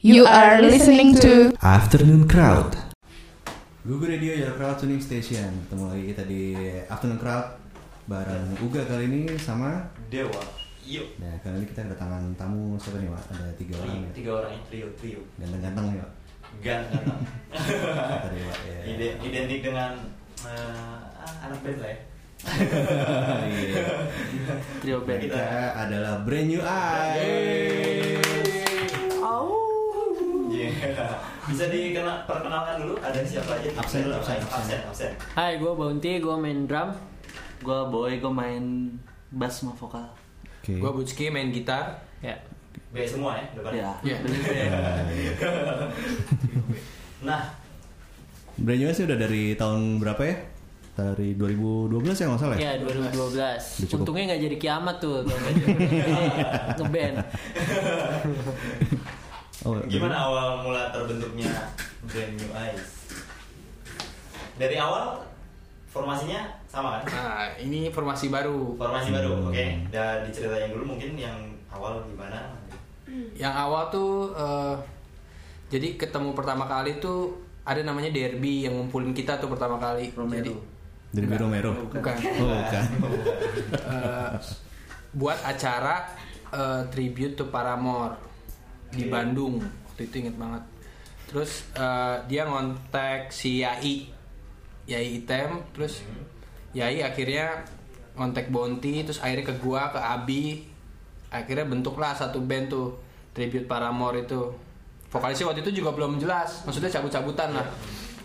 You are listening to Afternoon Crowd. Google Radio, your crowd tuning station. Ketemu lagi kita di Afternoon Crowd bareng Uga kali ini sama Dewa. Yuk. Nah, kali ini kita kedatangan tamu siapa nih, Pak? Ada 3 orang. Ya? 3 orang yang trio. Ganteng-ganteng ya, Pak. Ganteng. Dewa, ya. Identik dengan anak band lah ya. Trio band kita adalah Brand New Eyes. Bisa diperkenalkan dulu, ada siapa aja? Absen. Hai, gue Bounty, gue main drum. Gue Boy, gue main bass sama vokal. Okay. Gue Butchki, main gitar. Ya. B semua ya, depan. Ya. Nah, brandnya sih udah dari tahun berapa ya? Dari 2012 ya nggak salah ya? Iya, 2012. Untungnya nggak jadi kiamat tuh. Ngeband. Oh, gimana awal mula terbentuknya Brand New Eyes? Dari awal formasinya sama kan? Nah, ini formasi baru. Formasi baru, oke. Dan diceritain dulu mungkin yang awal gimana? Yang awal tuh jadi ketemu pertama kali tuh ada namanya derby yang ngumpulin kita tuh pertama kali. Romero. Derby Romero. Bukan. Oh, bukan. Buat acara tribute to Paramore di Bandung, waktu itu inget banget. Terus dia ngontak si Yai Item, terus Yai akhirnya ngontak Bonti, terus akhirnya ke gua, ke Abi, akhirnya bentuklah satu band tuh, tribute Paramore itu. Vokalisnya waktu itu juga belum jelas, maksudnya cabut-cabutan lah.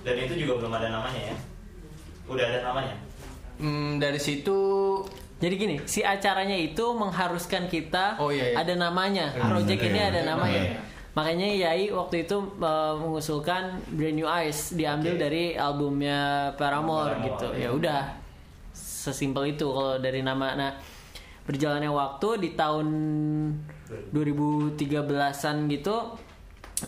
Dan itu juga belum ada namanya ya? Udah ada namanya? Dari situ. Jadi gini, si acaranya itu mengharuskan kita ada namanya. Project ini ada namanya. Makanya Yai waktu itu mengusulkan Brand New Eyes, diambil dari albumnya Paramore gitu. Ya udah, sesimpel itu kalau dari nama. Nah, berjalannya waktu di tahun 2013-an gitu,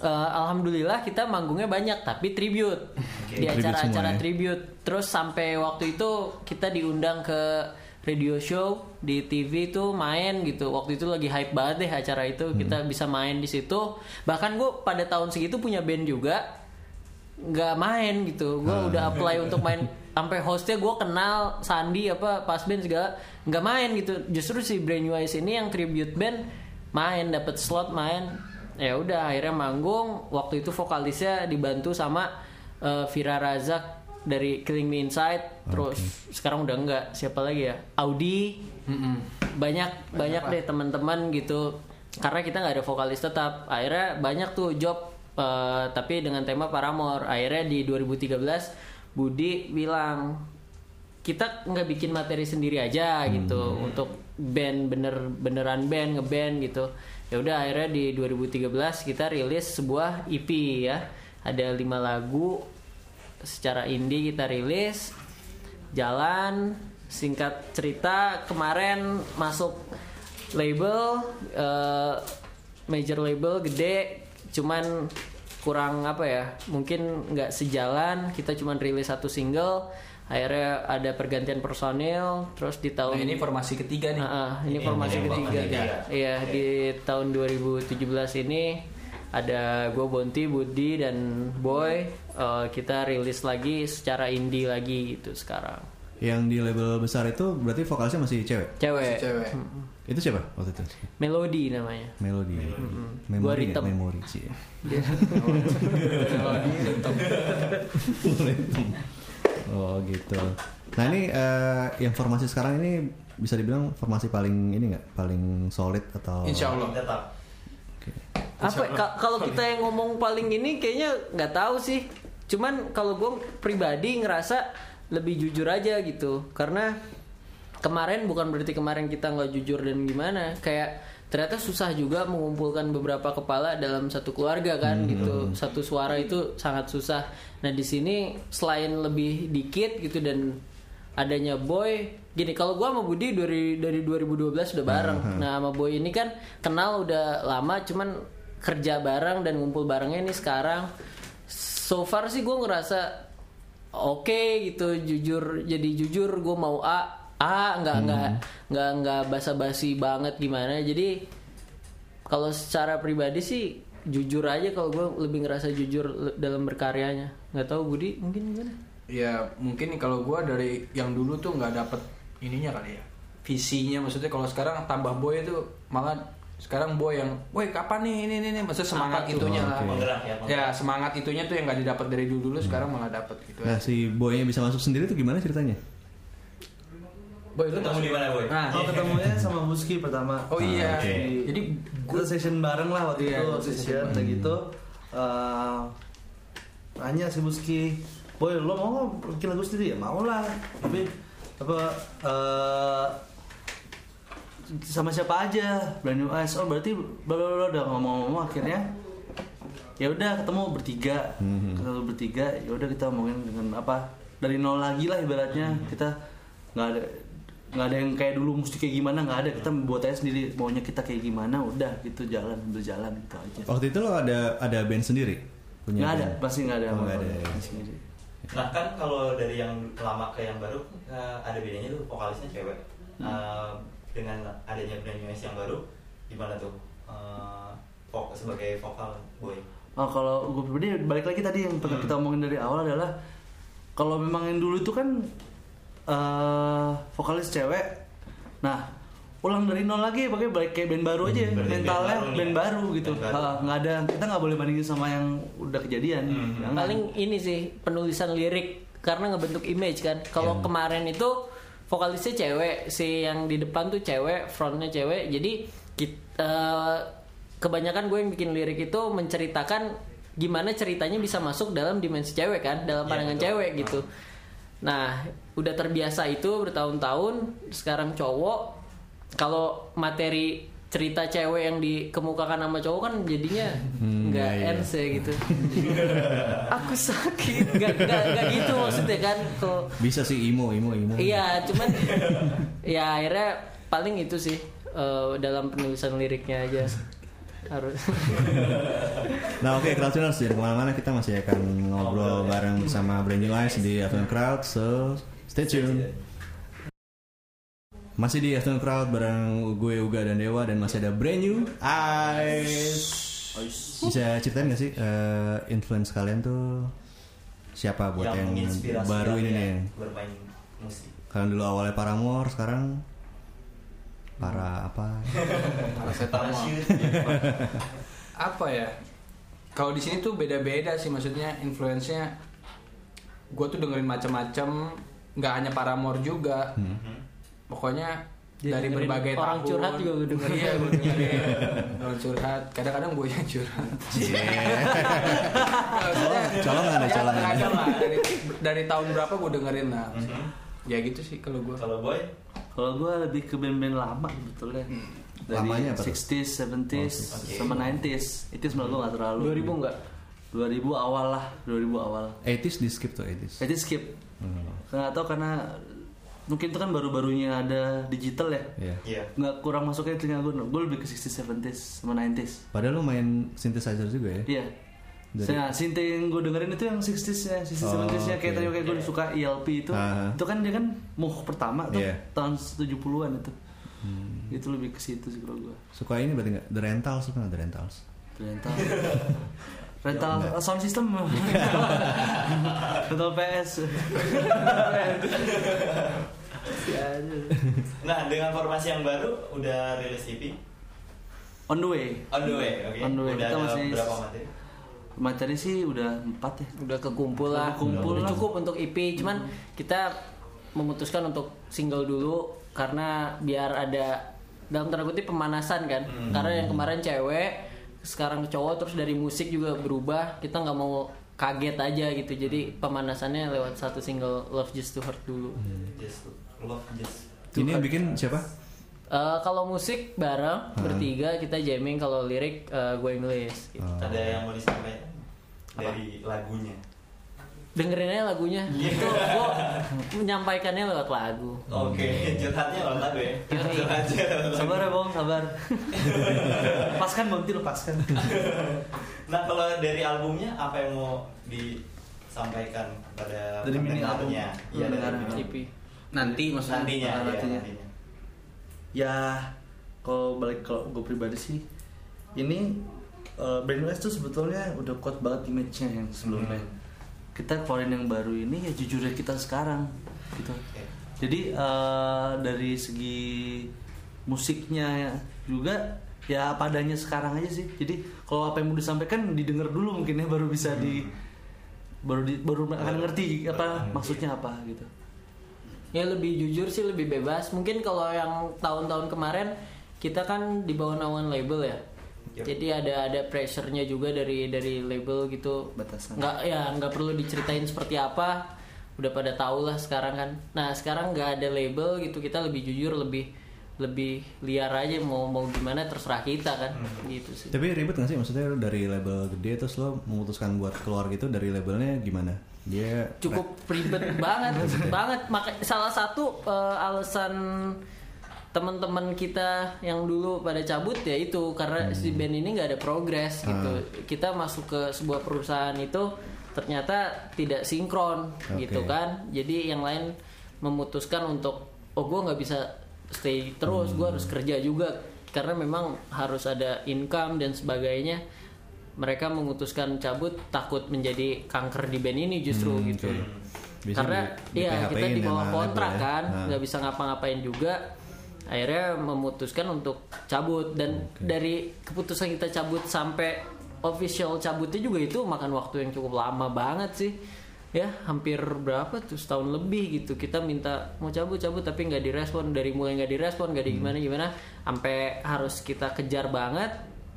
alhamdulillah kita manggungnya banyak, tapi tribute. Di acara-acara tribute. Terus sampai waktu itu kita diundang ke radio show di TV tuh main gitu. Waktu itu lagi hype banget deh acara itu. Kita bisa main di situ. Bahkan gue pada tahun segitu punya band juga, nggak main gitu. Gue udah apply untuk main. Sampai hostnya gue kenal Sandi apa pas band segala, nggak main gitu. Justru si Brand New Eyes ini yang tribute band main, dapat slot main. Ya udah akhirnya manggung. Waktu itu vokalisnya dibantu sama Vira Razak dari Killing Me Inside, terus sekarang udah enggak, siapa lagi ya? Audi. Banyak deh teman-teman gitu. Karena kita enggak ada vokalis tetap, akhirnya banyak tuh job tapi dengan tema Paramore. Akhirnya di 2013 Budi bilang kita enggak bikin materi sendiri aja gitu untuk band beneran band ngeband gitu. Ya udah akhirnya di 2013 kita rilis sebuah EP ya. Ada 5 lagu secara indie kita rilis. Jalan, singkat cerita kemarin masuk label, major label gede, cuman kurang apa ya, mungkin gak sejalan. Kita cuman rilis satu single, akhirnya ada pergantian personil. Terus di tahun ini formasi ketiga nih. Ini formasi ketiga. Iya, di tahun 2017 ini ada gue, Bonti, Budi, dan Boy. Kita rilis lagi secara indie lagi gitu sekarang. Yang di label besar itu berarti vokalisnya masih cewek? Cewek. Itu siapa waktu itu? Melody namanya. Memori ya? Memori sih. Melody Ritem. Oh gitu. Nah ini yang formasi sekarang ini bisa dibilang formasi paling ini gak? Paling solid atau? Insyaallah tetap. Apa kalau kita yang ngomong paling ini kayaknya nggak tahu sih, cuman kalau gue pribadi ngerasa lebih jujur aja gitu. Karena kemarin bukan berarti kemarin kita nggak jujur dan gimana, kayak ternyata susah juga mengumpulkan beberapa kepala dalam satu keluarga kan gitu, satu suara itu sangat susah. Nah di sini selain lebih dikit gitu dan adanya Boy gini, kalau gue sama Budi dari 2012 udah bareng. Nah sama Boy ini kan kenal udah lama, cuman kerja bareng dan ngumpul barengnya ini sekarang. So far sih gue ngerasa oke gitu, jujur. Jadi jujur, gue mau nggak basa-basi banget gimana. Jadi kalau secara pribadi sih jujur aja kalau gue lebih ngerasa jujur dalam berkaryanya. Nggak tahu Budi mungkin gimana? Ya mungkin kalau gue dari yang dulu tuh nggak dapet ininya kali ya, visinya. Maksudnya kalau sekarang tambah Boy itu malah sekarang Boy yang, woi kapan nih ini maksudnya semangat itunya lah. Ya semangat itunya tuh yang nggak didapat dari dulu sekarang malah dapet gitu. Nah si Boynya bisa masuk sendiri tuh gimana ceritanya? Boy, lu ketemu di mana Boy? Nah, oh, ketemunya sama Muski pertama. Oh iya. Okay. Jadi gue session bareng lah waktu itu, session gitu. Nanya si Muski, Boy lo mau bikin lagu sendiri ya? Mau lah. Tapi apa sama siapa aja? Brand New Eyes. Oh berarti lo udah ngomong-ngomong akhirnya. Ya udah ketemu bertiga. Ketemu bertiga. Ya udah kita ngomongin dengan apa? Dari nol lagi lah ibaratnya. Kita nggak ada yang kayak dulu mesti kayak gimana, nggak ada. Kita buat aja sendiri maunya kita kayak gimana, udah gitu jalan gitu aja. Waktu itu lo ada band sendiri? Nggak ada, pasti nggak ada. Nggak ada. Nah kan kalau dari yang lama ke yang baru ada bedanya tuh vokalisnya cewek. Dengan adanya Brand New Eyes yang baru gimana tuh sebagai vokal Boy? Oh kalau gue pribadi balik lagi tadi yang kita omongin dari awal adalah kalau memang yang dulu itu kan vokalis cewek. Nah, ulang dari nol lagi pakai balik kayak band baru aja. Mentalnya band baru gitu. Enggak ada, kita enggak boleh bandingin sama yang udah kejadian. Paling ini sih penulisan lirik karena ngebentuk image kan. Kalau kemarin itu vokalisnya cewek, si yang di depan tuh cewek, frontnya cewek. Jadi kita kebanyakan gue yang bikin lirik itu menceritakan gimana ceritanya bisa masuk dalam dimensi cewek kan, dalam pandangan cewek gitu. Nah, udah terbiasa itu bertahun-tahun. Sekarang cowok, kalau materi cerita cewek yang dikemukakan sama cowok kan jadinya nggak ends ya gitu. Aku sakit, nggak gitu maksudnya kan. Kalo, bisa sih emo. Iya, cuman ya akhirnya paling itu sih dalam penulisan liriknya aja. Harus. Nah oke, Crowdtuners, jadi kemana-mana kita masih akan ngobrol bareng bersama Brand New Eyes di Afternoon Crowd, so stay tuned. Masih di Afternoon Crowd bareng gue Uga dan Dewa dan masih ada Brand New Eyes. Bisa ceritain nggak sih influence kalian tuh siapa buat yang baru ini nih? Bermain musik. Kalian dulu awalnya Paramore, sekarang para setan apa ya? Kalau di sini tuh beda-beda sih, maksudnya influence-nya gue tuh dengerin macam-macam, nggak hanya Paramore juga, pokoknya jadi dari berbagai orang tahun. Curhat juga gue dengerin. Iya, gue dengerin orang curhat, kadang-kadang gue yang curhat. Colongan dari tahun berapa gue dengerin lah, ya gitu sih kalau gue. Kalau Boy? Kalau gue lebih ke band-band lama sebetulnya. Dari lamanya apa? 60s, 70s, sama 90s. 80s malah gue gak terlalu. 2000 enggak? 2000 awal lah. 80s di skip tuh 80s skip. Gak tau karena mungkin itu kan baru-barunya ada digital ya. Iya. Gak kurang masuknya telinga gue. Gue lebih ke 60s, 70s, sama 90s. Padahal lu main synthesizer juga ya? Iya. Sinte yang gue dengerin itu yang 60s-nya, 70s-nya kayak gue suka ELP itu. Itu kan dia kan pertama tuh tahun 70-an itu. Itu lebih ke situ sih kalau gue. Suka ini berarti enggak? The Rentals. Rental sound system. Rental PS. Nah, dengan formasi yang baru udah rilis EP. On the way. Oke. Okay. Udah ada berapa materi? Materi sih udah 4 ya. Udah kekumpul udah cukup untuk EP. Cuman kita memutuskan untuk single dulu karena biar ada dalam tanda kutip pemanasan kan. Karena yang kemarin cewek, sekarang cowok, terus dari musik juga berubah. Kita nggak mau kaget aja gitu. Jadi pemanasannya lewat satu single Love Just to Hurt dulu. Ini yang bikin siapa? Kalau musik bareng bertiga, kita jamming. Kalau lirik gue English gitu. Ada yang mau disampaikan dari lagunya? Dengerin aja lagunya. Itu gue menyampaikannya lewat lagu. Oke. Curhatnya lewat lagu ya? Sabar ya Bang, sabar. Lepaskan Bang, lepaskan. Nah kalau dari albumnya apa yang mau disampaikan pada dari mini albumnya? Iya, dari EP. Nantinya. Ya, kalau gue pribadi sih, ini Brand New Eyes tuh sebetulnya udah kuat banget image-nya yang sebelumnya. Kita keluarin yang baru ini ya jujurnya kita sekarang gitu. Jadi dari segi musiknya juga ya padanya sekarang aja sih. Jadi kalau apa yang mau disampaikan didengar dulu mungkin ya baru bisa baru akan ngerti apa maksudnya apa gitu. Ya lebih jujur sih, lebih bebas. Mungkin kalau yang tahun-tahun kemarin kita kan di bawah naungan label ya. Yep. Jadi ada pressure-nya juga dari label gitu. Batasan. Nggak perlu diceritain seperti apa. Udah pada tahu lah sekarang kan. Nah sekarang nggak ada label gitu, kita lebih jujur, lebih liar aja, mau gimana terserah kita kan. Gitu sih. Tapi ribet nggak sih maksudnya lo dari label gede terus lo memutuskan buat keluar gitu dari labelnya gimana? Dia cukup ribet banget. Makanya salah satu alasan teman-teman kita yang dulu pada cabut ya itu karena si band ini nggak ada progres gitu. Kita masuk ke sebuah perusahaan itu ternyata tidak sinkron gitu kan. Jadi yang lain memutuskan untuk gue nggak bisa stay terus, gue harus kerja juga karena memang harus ada income dan sebagainya. Mereka memutuskan cabut takut menjadi kanker di band ini justru gitu. Bisa karena kita di bawah kontrak ya, kan nggak bisa ngapa-ngapain juga. Akhirnya memutuskan untuk cabut dan dari keputusan kita cabut sampai official cabutnya juga itu makan waktu yang cukup lama banget sih ya, hampir berapa tuh setahun lebih gitu. Kita minta mau cabut tapi nggak direspon, dari mulai nggak direspon nggak di gimana sampai harus kita kejar banget.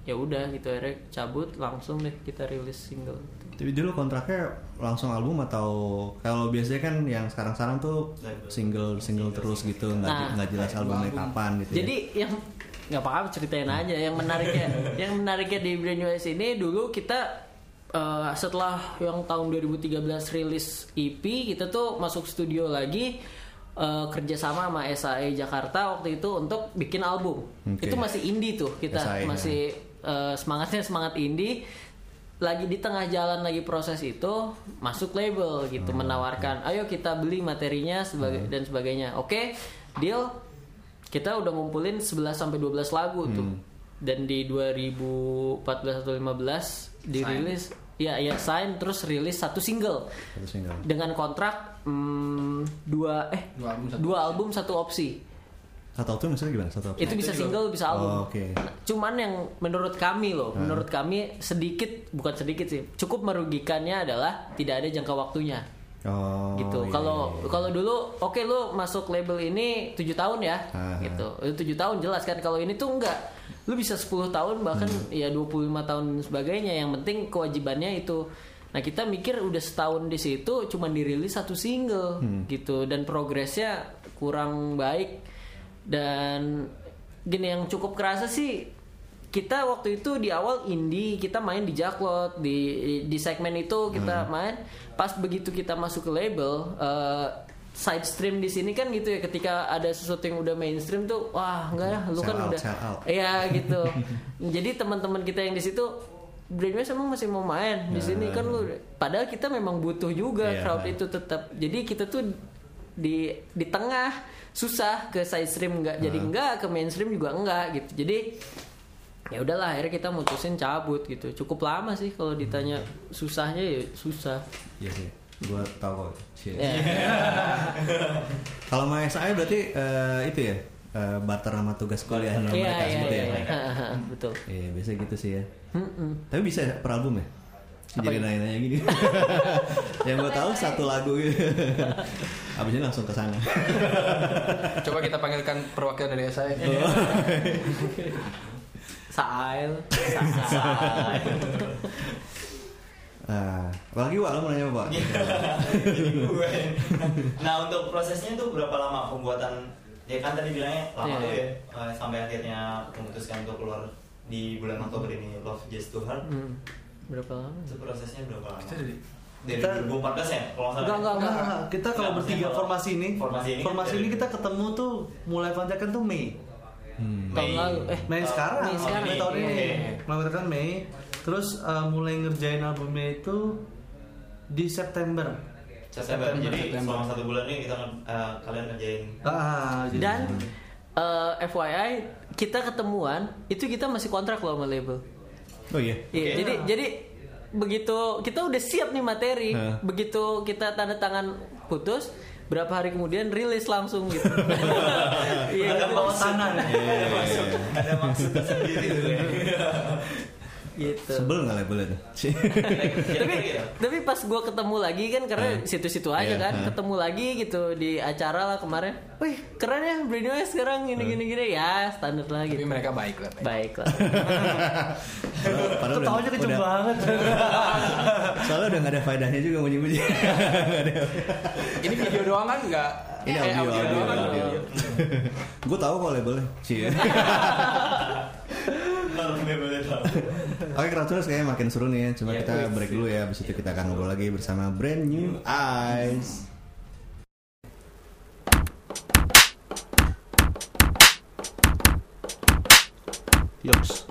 Ya udah gitu akhirnya cabut langsung deh kita rilis single. Tapi dulu kontraknya langsung album atau kalau biasanya kan yang sekarang tuh single terus gitu, nggak jelas albumnya kapan gitu. Jadi ya. Yang nggak paham ceritain aja yang menariknya. Yang menariknya di Brand New Eyes ini dulu kita setelah yang tahun 2013 rilis EP, kita tuh masuk studio lagi kerjasama sama SAE Jakarta waktu itu untuk bikin album. Itu masih indie tuh kita SAE, masih semangatnya semangat indie. Lagi di tengah jalan lagi proses itu masuk label gitu, menawarkan ayo kita beli materinya dan sebagainya. Oke, deal. Kita udah ngumpulin 11 sampai 12 lagu tuh. Dan di 2014 atau 2015 dirilis sign terus rilis satu single. Dengan kontrak 2 album 1 opsi. Satu album misalnya gimana? Satu opsi. Itu bisa single bisa album. Cuman yang menurut kami sedikit, cukup merugikannya adalah tidak ada jangka waktunya. Gitu. Kalau dulu lu masuk label ini 7 tahun ya. Gitu. 7 tahun jelas kan, kalau ini tuh enggak. Lu bisa 10 tahun bahkan ya 25 tahun dan sebagainya. Yang penting kewajibannya itu. Nah kita mikir udah setahun di situ cuman dirilis satu single gitu dan progresnya kurang baik. Dan gini yang cukup kerasa sih, kita waktu itu di awal indie, kita main di Jaklot, di segmen itu kita main. Pas begitu kita masuk ke label, side stream di sini kan gitu ya, ketika ada sesuatu yang udah mainstream tuh wah enggak ya, lu kan udah iya gitu. Jadi teman-teman kita yang di situ Brand New Eyes emang masih mau main di sini kan lu, padahal kita memang butuh juga crowd itu tetap. Jadi kita tuh di tengah, susah ke side stream enggak jadi enggak, ke mainstream juga enggak gitu. Jadi ya udahlah akhirnya kita mutusin cabut gitu. Cukup lama sih kalau ditanya susahnya, ya susah. Iya sih. Gua tahu. Kalau sama SAE berarti itu ya barter sama tugas kuliah sama mereka gitu ya. Iya, betul. Iya, biasa gitu sih ya. Tapi bisa per album ya? Jadi nanya-nanya gini. Yang gue tahu satu lagu gitu. Abisnya langsung ke sana. Coba kita panggilkan perwakilan dari SAE. Sae. Apalagi lo mau nanya apa? Nah untuk prosesnya itu berapa lama pembuatan? Ya kan tadi bilangnya lama tuh ya, sampai akhirnya memutuskan untuk keluar di bulan Oktober ini Love Just to Heart. Berapa lama? Itu prosesnya berapa lama? Dari 2014 ya? Enggak. Kita kalau bertiga formasi ini kita ketemu tuh mulai konjakan tuh Mei. Tahun ini Mei. Terus mulai ngerjain albumnya itu di September. Jadi selama 1 bulan ini kita kalian ngerjain. Dan FYI kita ketemuan itu kita masih kontrak loh sama label. Oh iya. Okay. Jadi begitu kita udah siap nih materi, begitu kita tanda tangan putus, berapa hari kemudian rilis langsung gitu. Iya, ada maksudnya. Ada maksud sendiri tuh. Gitu. Sebel nggak labelnya tuh? Tapi pas gue ketemu lagi kan, karena situ-situ aja kan, ketemu lagi gitu di acara lah kemarin. Wih keren ya Brand New Eyes sekarang gini-gini ya standar lah gitu. Tapi mereka baik lah. Ketawanya kecil banget. Soalnya udah nggak ada faedahnya juga muji-muji. Ini video doang kan nggak? Ini audio doang kan? Gue tahu kok labelnya. Oke, Kratuners kayaknya makin seru nih ya. Cuma kita break dulu ya. Abis itu kita akan ngobrol lagi bersama Brand New Eyes. Yoks.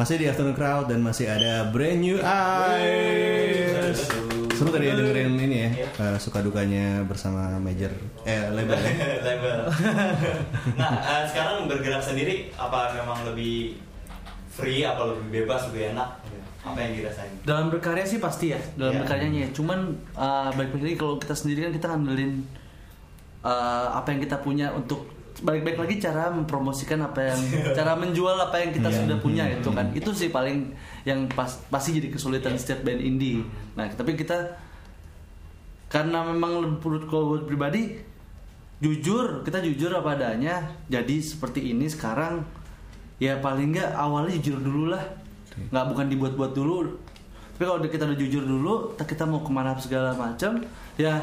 Masih di Afternoon Crowd dan masih ada Brand New Eyes. Seru tadi ya dengerin ini ya, suka dukanya bersama major label ya. Label. Nah, sekarang bergerak sendiri apa memang lebih free, apa lebih bebas, lebih enak? Apa yang dirasain? Dalam berkarya sih pasti ya, dalam berkaryanya. Cuman balik lagi kalau kita sendiri kan kita ngandelin apa yang kita punya untuk balik-balik lagi cara mempromosikan apa yang cara menjual apa yang kita sudah punya itu kan. Itu sih paling yang pasti jadi kesulitan setiap band indie. Nah, tapi kita karena memang menurut pribadi jujur, kita jujur apa adanya. Jadi seperti ini sekarang ya paling enggak awalnya jujur dulu lah. Enggak bukan dibuat-buat dulu. Tapi kalau kita udah jujur dulu, kita mau kemana segala macam ya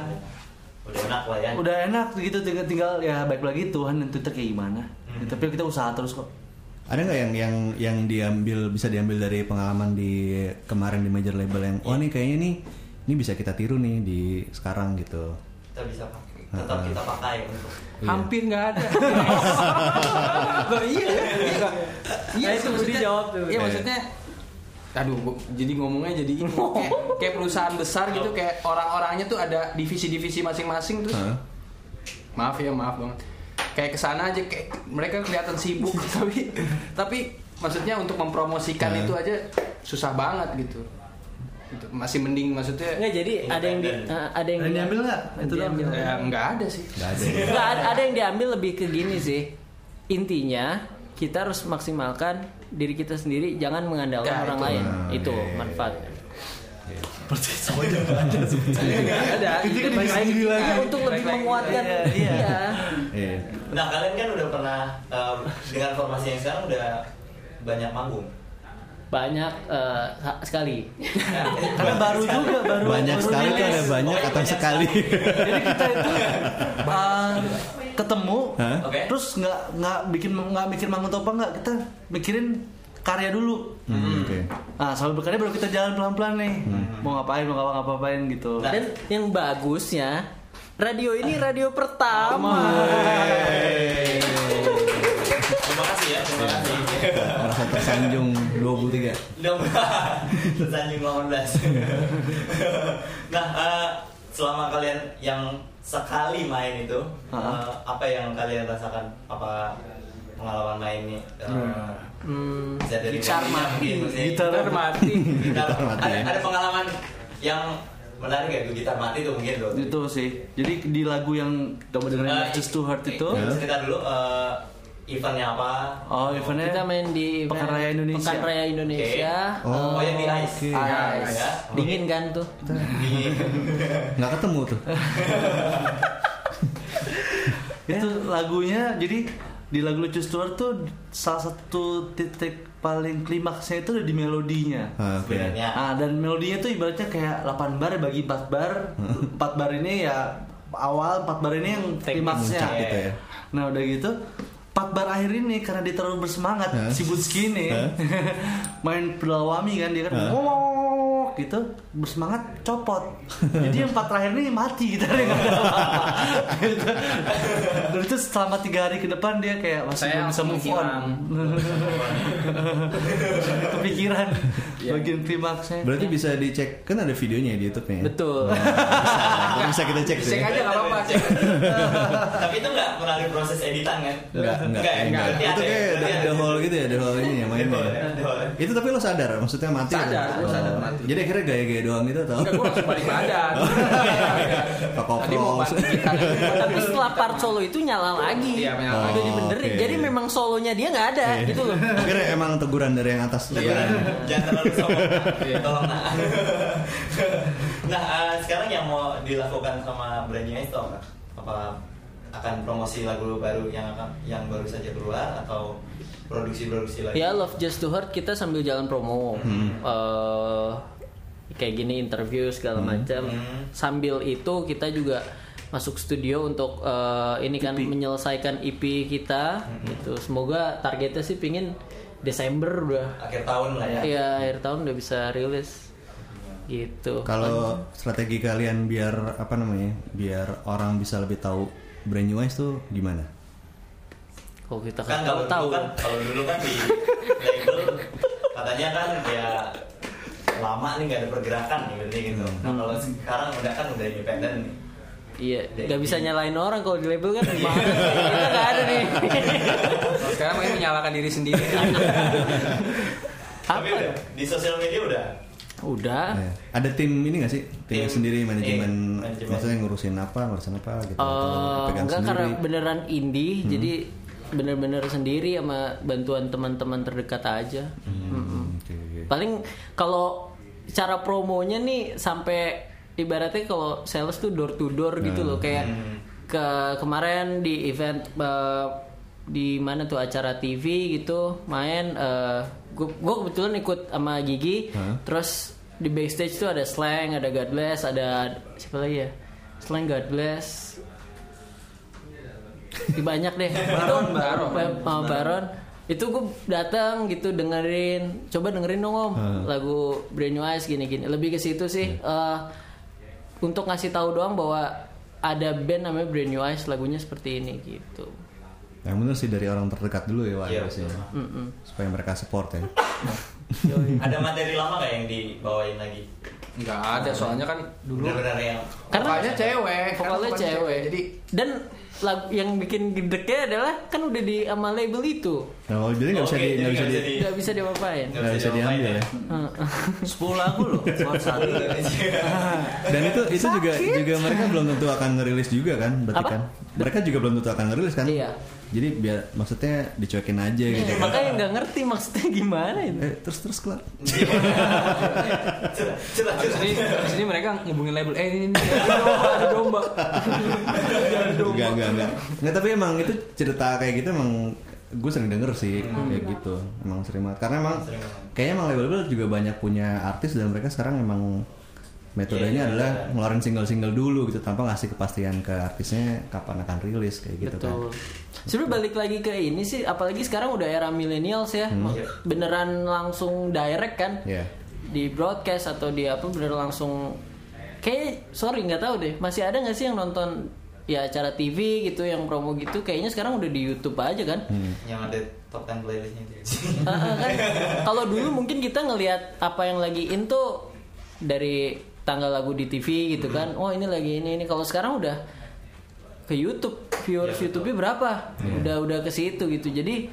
udah enak lah ya. Udah enak gitu, tinggal ya baik lagi Tuhan dan Twitter kayak gimana. Ya, tapi kita usaha terus kok. Ada nggak yang diambil bisa diambil dari pengalaman di kemarin di major label yang wah nih kayaknya nih ini bisa kita tiru nih di sekarang gitu. Kita bisa pakai. Tetap kita pakai. Hampir nggak ada. Iya. Itu mesti dijawab tuh. Iya maksudnya. Aduh, jadi ngomongnya jadi ini kayak perusahaan besar gitu, kayak orang-orangnya tuh ada divisi-divisi masing-masing terus. Maaf banget. Kayak kesana aja, kayak mereka kelihatan sibuk tapi maksudnya untuk mempromosikan itu aja susah banget gitu. Masih mending maksudnya nggak jadi ada yang diambil nggak? Itu diambil nggak ada sih. Nggak ada yang diambil, lebih ke gini sih intinya. Kita harus maksimalkan diri kita sendiri, jangan mengandalkan orang lain. Itu manfaat. Percaya saja ada sebetulnya. Ada. Untuk lebih menguatkan dia. Nah kalian kan udah pernah dengan formasi yang sekarang udah banyak manggung. Banyak sekali. Karena baru banyak sekali kan ada banyak atau sekali. Jadi kita itu ketemu, terus nggak mikir manggung atau apa nggak, kita mikirin karya dulu. Nah, sambil berkarya baru kita jalan pelan-pelan nih. Mau ngapain gitu. Dan yang bagusnya radio ini radio pertama. Terima kasih. Merasa tersanjung 23. Tersanjung 18. Nah, selama kalian yang sekali main itu, apa yang kalian rasakan? Apa pengalaman mainnya? Gitar mati. Ada pengalaman yang menarik gak? Gitar mati itu mungkin loh. Itu sih. Jadi di lagu yang kamu dengerin Just to Heart itu. Cerita dulu. Eventnya apa? Oh, eventnya kita main di Pekan Raya Indonesia. Oh, yang di Ice. Ice. Dingin kan tuh? Dingin. Nggak ketemu tuh. Itu lagunya, jadi di lagu Lucu Stuart tuh salah satu titik paling klimaksnya itu ada di melodinya. Dan melodinya tuh ibaratnya kayak 8 bar bagi 4 bar. 4 bar ini ya awal, 4 bar ini yang klimaksnya. Gitu ya. Nah, udah gitu 4 bar akhir ini karena dia terlalu bersemangat si Butski ini main pelawami kan, dia kan gitu bersemangat copot. Jadi yang 4 terakhir ini mati gitarnya. Dan itu selama 3 hari ke depan dia kayak masih belum bisa move on. Kepikiran bagian klimaksnya. Berarti bisa dicek, kan ada videonya di YouTube-nya. Betul. Bisa kita cek sih. Cek aja enggak apa-apa. Tapi itu enggak melalui proses editan kan? Enggak. Itu kayak the whole gitu ya, the whole ini yang mainnya. Itu tapi lo sadar maksudnya mati. Sadar mati. Jadi akhirnya gaya-gaya doang gitu tau. Enggak, gue langsung balik badan. Tadi mau mati gitar. Tapi setelah part solo itu nyala lagi. Iya, nyala lagi. Udah dibenerin. Jadi memang solonya dia enggak ada gitu loh. Akhirnya emang teguran dari yang atas. Jangan terlalu sombong. Tolong nah. Nah, sekarang yang mau dilakukan sama Brand New Eyes itu apa? Akan promosi lagu baru yang baru saja keluar atau produksi lagi? Ya, Love Just to Heart kita sambil jalan promo. Kayak gini interview segala macam. Sambil itu kita juga masuk studio untuk ini kan EP. Menyelesaikan EP kita. Gitu. Semoga targetnya sih pingin Desember udah. Akhir tahun lah ya. Iya, akhir tahun udah bisa rilis. Gitu. Kalau strategi kalian biar apa namanya? Biar orang bisa lebih tahu Brand New Eyes tuh gimana? Kalau kita kan tahu. Kalau dulu kan di label katanya kan ya lama nih nggak ada pergerakan gitu. Nah kalau sekarang udah kan udah independen nih. Iya, nggak bisa nyalain orang kalau di label kan. Gimana? Kita nggak ada nih. Nah, sekarang mungkin menyalahkan diri sendiri. Tapi udah, di sosial media udah. Udah. Nah, ada tim ini nggak sih? Tim sendiri manajemen, maksudnya ngurusin apa gitu. Enggak, karena beneran indie, jadi bener-bener sendiri sama bantuan teman-teman terdekat aja. Paling kalau cara promonya nih sampai ibaratnya kalau sales tuh door to door gitu loh, kayak kemarin di event di mana tuh acara TV gitu main, gue kebetulan ikut sama Gigi, terus di backstage tuh ada Slang, ada God Bless, ada siapa lagi ya? Slang, God Bless, banyak deh. Baron. Itu gue datang gitu dengerin, coba dengerin dong om lagu Brand New Eyes gini-gini. Lebih ke situ sih, untuk ngasih tahu doang bahwa ada band namanya Brand New Eyes, lagunya seperti ini gitu. Yang bener sih dari orang terdekat dulu ya harusnya, supaya mereka support ya. Ada materi lama nggak yang dibawain lagi? Nggak ada, soalnya kan dulu. Bener-bener yang vokalnya cewek, jadi dan lagu yang bikin gedeknya adalah kan udah di sama label itu. Nah, jadi nggak bisa diambil ya. 10 lagu loh, buat satu. Dan itu juga mereka belum tentu akan ngerilis juga kan, berarti kan? Mereka juga belum tentu akan ngerilis kan? Iya. Jadi biar maksudnya dicuekin aja gitu. Makanya nggak ngerti maksudnya gimana itu. Terus kelar. Di sini mereka ngubungin label. Ini ada domba. Enggak, tapi emang itu cerita kayak gitu emang gue sering denger sih kayak gitu. Emang sering banget. Karena emang kayaknya emang label-label juga banyak punya artis dan mereka sekarang emang metodenya adalah ngeluarin single-single dulu gitu tanpa ngasih kepastian ke artisnya kapan akan rilis kayak gitu. Betul. Kan. Sebenarnya balik lagi ke ini sih, apalagi sekarang udah era millennials ya, beneran langsung direct kan, di broadcast atau di apa bener langsung. Kayak nggak tahu deh, masih ada nggak sih yang nonton ya acara TV gitu yang promo gitu? Kayaknya sekarang udah di YouTube aja kan? Yang ada top 10 playlistnya. Kan kalau dulu mungkin kita ngelihat apa yang lagi in tuh dari tanggal lagu di TV gitu kan. Oh, ini lagi ini. Kalau sekarang udah ke YouTube, viewers YouTube-nya berapa? Udah ke situ gitu. Jadi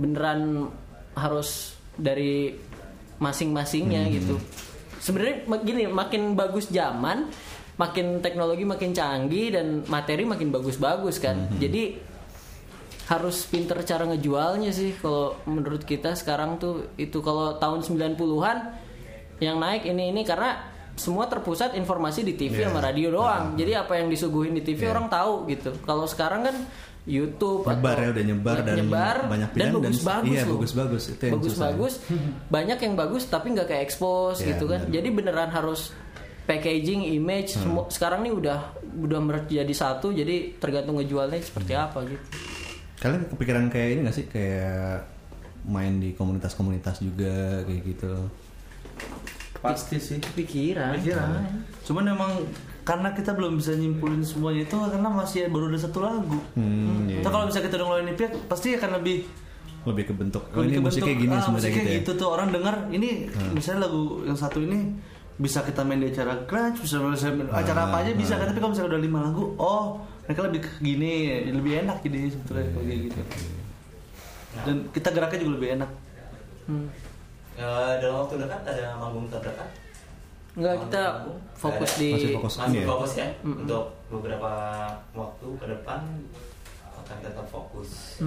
beneran harus dari masing-masingnya gitu. Sebenarnya gini, makin bagus zaman, makin teknologi makin canggih dan materi makin bagus-bagus kan. Jadi harus pinter cara ngejualnya sih kalau menurut kita sekarang tuh itu. Kalau tahun 90-an yang naik ini karena semua terpusat informasi di TV sama radio doang. Jadi apa yang disuguhin di TV orang tahu gitu. Kalau sekarang kan YouTube udah nyebar banyak pilihan dan bagus-bagus. Itu yang bagus-bagus. Banyak yang bagus tapi nggak kayak expose gitu kan. Jadi beneran harus packaging, image semua. Sekarang nih udah menjadi satu. Jadi tergantung ngejualnya seperti apa gitu. Kalian kepikiran kayak ini nggak sih, kayak main di komunitas-komunitas juga kayak gitu? Pasti sih pikiran. Cuman emang karena kita belum bisa nyimpulin semuanya itu karena masih baru ada satu lagu. Tapi kalau bisa kita dengerin EP pasti akan lebih kebentuk. Ini musiknya gini sebenarnya gitu tuh orang denger ini. Misalnya lagu yang satu ini bisa kita main di acara grunge, bisa acara apa aja bisa kan. Tapi kalau misalnya udah 5 lagu, mereka lebih gini, lebih enak jadi sebetulnya kayak gitu. Dan kita geraknya juga lebih enak. Dalam waktu dekat ada manggung terdekat? Enggak, kita fokus ada, masih fokus ya. Untuk beberapa waktu ke depan akan tetap fokus.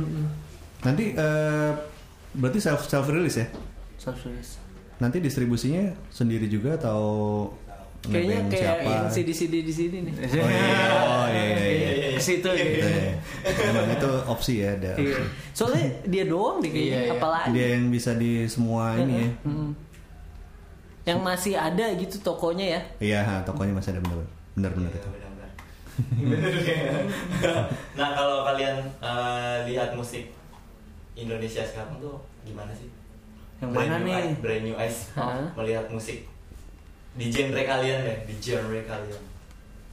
Nanti berarti self release ya? Self release. Nanti distribusinya sendiri juga atau kayaknya kayak yang CD di sini nih. Oh iya. Kesitu gitu. Memang itu opsi ya ada. Iya. Soalnya dia doang deh kayaknya, apalagi dia yang bisa di semua ini ya. Yang masih ada gitu tokonya ya. Iya, tokonya masih ada benar-benar itu. Nah, kalau kalian lihat musik Indonesia sekarang tuh gimana sih? Yang mana nih? Brand New Eyes melihat musik di genre kalian deh,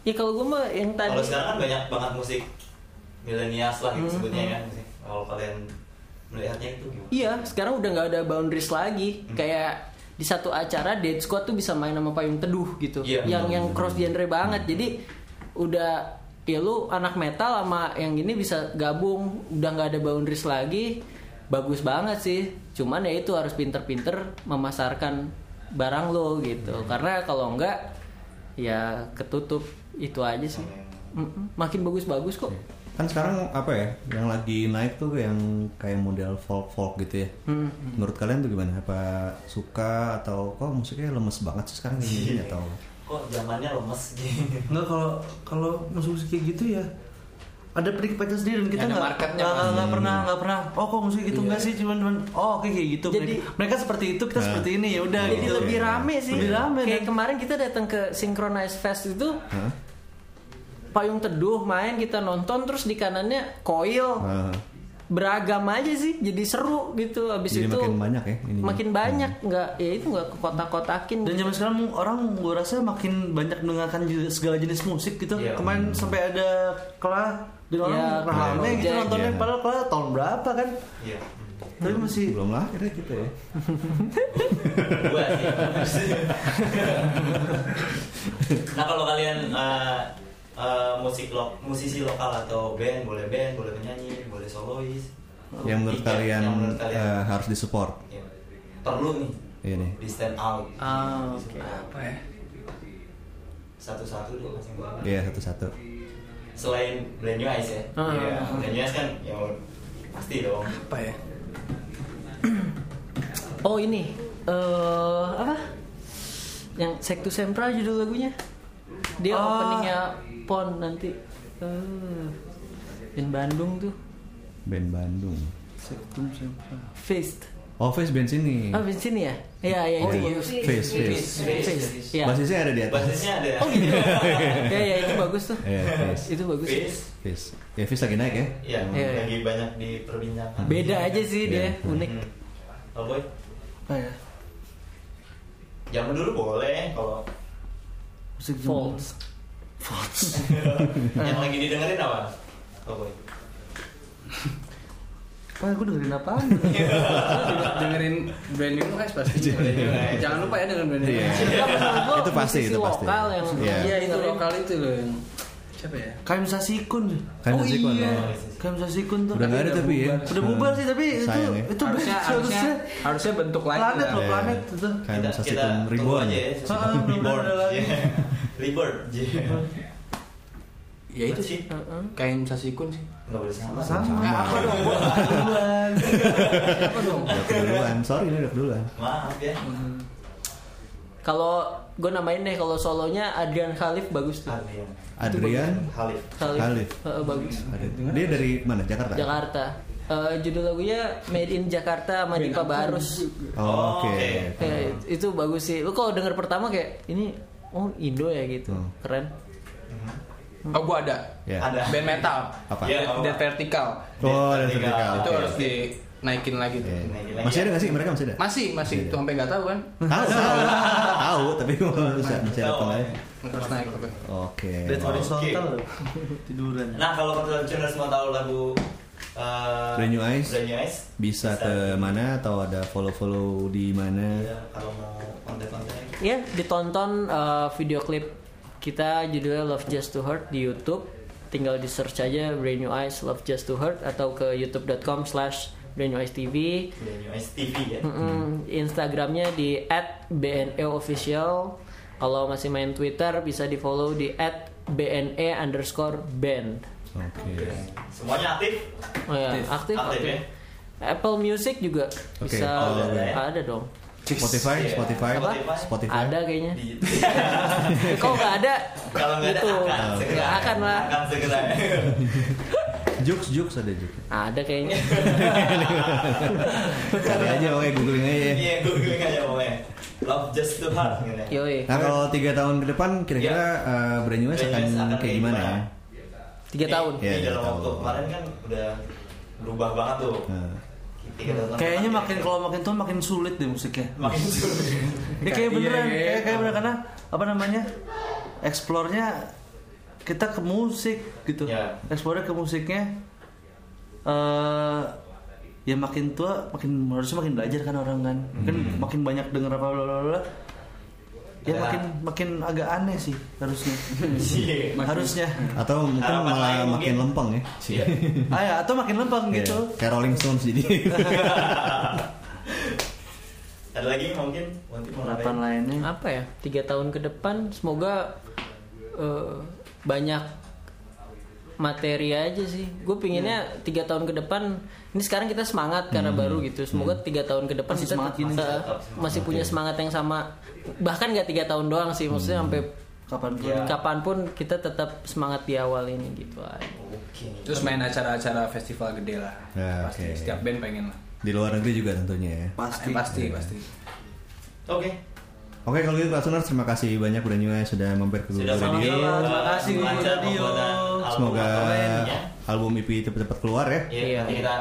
Ya kalau gue mah yang tadi. Kalau sekarang kan banyak banget musik milenials lah sebutnya kan. Kalau kalian melihatnya itu gimana? Iya, sekarang udah nggak ada boundaries lagi. Kayak di satu acara Death Squad tuh bisa main sama Payung Teduh gitu, yang cross genre banget. Jadi udah ya lu anak metal sama yang gini bisa gabung, udah nggak ada boundaries lagi. Bagus banget sih, cuman ya itu harus pinter-pinter memasarkan barang lo gitu. Karena kalau enggak ya ketutup, itu aja sih. Makin bagus-bagus kok. Kan sekarang apa ya yang lagi naik tuh yang kayak model folk-folk gitu ya. Menurut kalian tuh gimana? Apa suka atau kok musiknya lemes banget sih sekarang ini atau kok zamannya lemes gitu. Enggak, kalau musik kayak gitu ya ada perik-periknya sendiri dan kita nggak pernah oh kok musik gitu nggak sih, cuman oh oke kayak gitu. Jadi mereka seperti itu, kita seperti ini, ya udah gitu. Lebih rame sih, lebih rame. Kayak kemarin kita datang ke Synchronized Fest itu, Payung Teduh main, kita nonton, terus di kanannya Koil. Beragam aja sih, jadi seru gitu. Abis jadi itu makin banyak ya ininya. Makin banyak, nggak kotak-kotakin. Dan zaman sekarang orang gue rasa makin banyak mendengarkan segala jenis musik gitu. Kemarin sampai ada Kelah dan orang ramai gitu nontonnya, padahal Kelah tahun berapa kan? Tapi masih belum lahir gitu ya. Gua sih. Nah kalau kalian musisi lokal atau band, boleh penyanyi, boleh solois. Yang menurut kalian harus disupport. Perlu nih. Iya nih. Di stand out. Apa ya? Satu-satu dulu masing banget. Iya, satu-satu. Selain Brand New Eyes ya. Brand New Eyes kan yang pasti dong. Apa ya? Oh ini. Apa? Yang Sektu Sempra judul lagunya. Dia openingnya PON nanti band Bandung tuh. Band Bandung. Face. Oh Face band sini. Oh band sini ya? Iya ya itu. Face. Ya. Basisnya ada di atas. Basisnya ada. Oh gitu. ya itu bagus tuh. Ya, face. Itu bagus. Face. Ya Face lagi naik ya? Iya. Lagi banyak diperbincangkan. Beda aja sih dia, unik. Oh boy. Apa ya? Zaman dulu boleh kalau musik False. Yang lagi didengerin apa? Oh boy. Wah, aku dengerin apa? Dengerin Brand New Eyes pasti. Jangan lupa ya dengerin Brand New Eyes. Itu pasti, itu pasti. Lokal yang iya itu lokal itu loh. Siapa ya? Kaim Sasikun. Oh iya. Kaim Sasikun tuh. Udah enggak ada tapi ya. Udah bubar sih tapi itu harusnya bentuk lain. Planet itu. Kaim Sasikun Reborn. Reborn. Ya itu sih. Kaim Sasikun sih. Enggak boleh sama. Apa dong? Keduluan. Sorry ini udah keduluan. Maaf ya. Kalau gue namain deh, kalau solonya Adrian Khalif bagus tuh. Adrian Khalif. Bagus. Dia dari mana? Jakarta. Judul lagunya Made in Jakarta sama Dipa Barus. Oke. Itu bagus sih. Lu kalau denger pertama kayak ini Indo ya gitu. Keren. Oh gue ada band metal. Apa? Dan Vertical. Vertical. Itu harus dinaikin lagi tuh. Masih ada nggak sih mereka masih ada? Masih. Itu sampai nggak tahu kan? Tahu tapi masih ada pemain. Terus naik tuh. Oke. Dead horizontal tiduran. Nah kalau kalian semua tahu lagu Brand New Eyes bisa ke mana atau ada follow di mana? Iya, kalau mau konten-konten. Iya ditonton video klip. Kita judulnya Love Just to Hurt di YouTube. Tinggal di search aja Brand New Eyes Love Just to Hurt atau ke youtube.com/BrandNewEyesTV. Brand New Eyes TV ya. Instagramnya di @BNEofficial. Kalau masih main Twitter bisa di follow di @BNE_band. Oke. Semuanya aktif? Aktif. Ya? Apple Music juga bisa ada dong. Spotify ada kayaknya. Kok nggak ada? Kalau nggak ada nggak akan lah. Jokes ada. Ada kayaknya. Cari aja, googling aja. Love Just the Heart. Nah kalau 3 tahun ke depan kira-kira Brand New Eyes akan kayak gimana? 3 tahun. Dalam waktu kemarin kan udah berubah banget tuh. Kayaknya makin tua makin sulit deh musiknya. Ya kayak beneran, karena apa namanya? Explore-nya kita ke musik gitu. Explore-nya ke musiknya ya makin tua makin harusnya makin belajar kan orang kan, kan makin banyak dengar apa blablabla. Ya makin agak aneh sih harusnya. Harusnya atau mungkin malah makin lempeng ya. Ah ya, atau makin lempeng gitu. Kayak Rolling Stones jadi. Ada lagi mungkin harapan lainnya. Apa ya? 3 tahun ke depan semoga banyak materi aja sih. Gue pinginnya 3 tahun ke depan. Ini sekarang kita semangat karena baru gitu. Semoga 3 tahun ke depan masih kita masih punya semangat yang sama. Bahkan gak 3 tahun doang sih, maksudnya sampai kapanpun kita tetap semangat di awal ini gitu aja. Terus main acara-acara festival gede lah pasti, setiap band pengen lah. Di luar negeri juga tentunya ya. Pasti. Oke, kalau gitu Pak Sunar, terima kasih banyak udah nyuai sudah mampir ke Google Radio. Terima kasih Google Radio. Semoga album EP cepat-cepat keluar ya. Iya, kita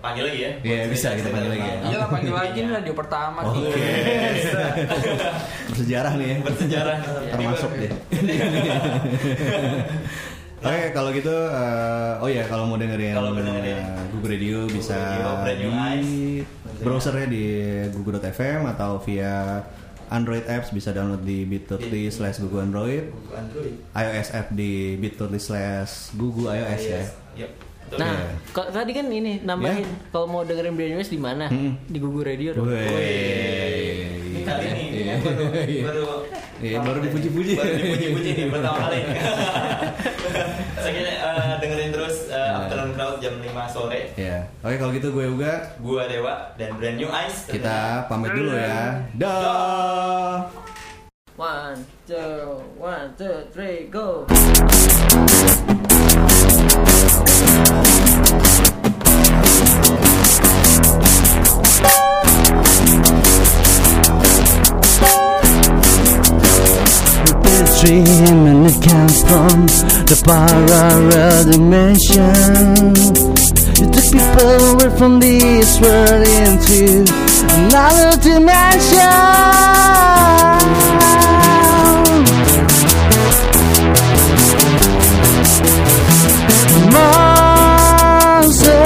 panggil lagi ya. Iya, bisa kita panggil lagi. Iyalah, panggil lagi nih radio pertama gitu. Bersejarah nih ya. Termasuk deh. Oke, kalau gitu kalau mau dengerin Google Radio bisa di browsernya di google.fm atau via Android apps bisa download di bit.ly/guguandroid, iOS app di bit.ly/guguios ya. Nah, tadi kan ini nambahin kalau mau dengerin Brand New Eyes di mana? Di Google Radio dong. Ini kali ini baru dipuji-puji. Pertama kali. Saya dengerin terus Afternoon Crowd jam 5 sore. Oke, kalau gitu gue Uga, gue Dewa dan Brand New Eyes. Kita pamit dulu ya. Dah. 1, 2, 1, 2, 3, go. Dream and it comes from the parallel dimension. You took people away from this world into another dimension. Monster,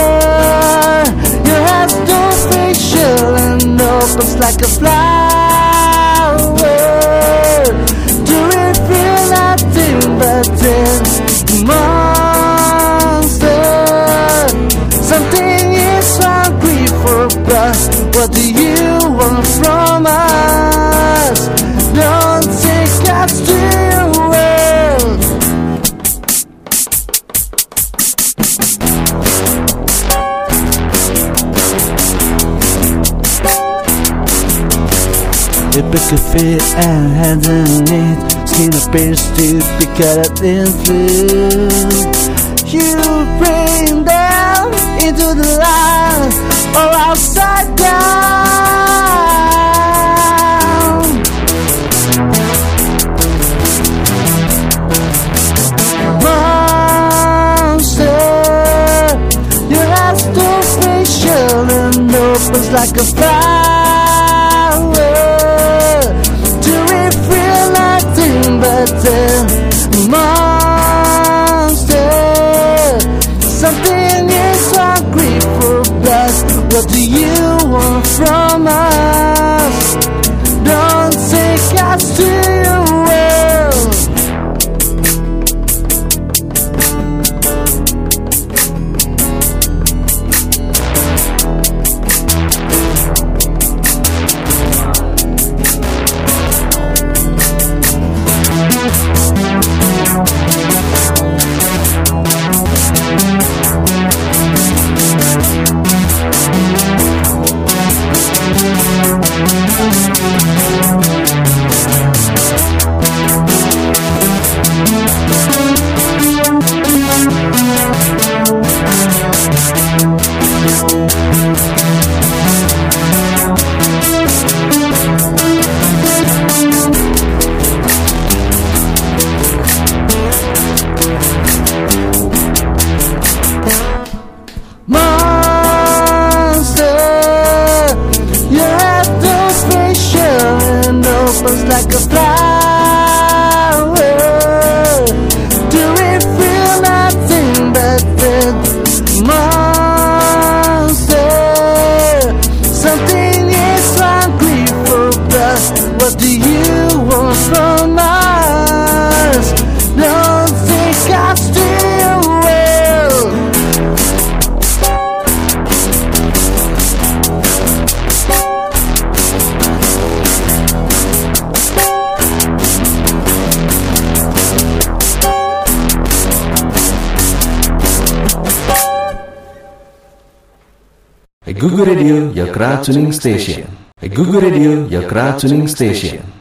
you have no facial and opens like a fly. What do you want from us? Don't take us to your world. You pick a fit and had a need. Skin appears to be cut up in blue. You bring them into the light or upside down. Monster, your eyes too facial and opens like a flower to reveal nothing but the monster. Something is hungry for blood. What do you want from us? Don't take us to your world. Google Radio, your crowd tuning station.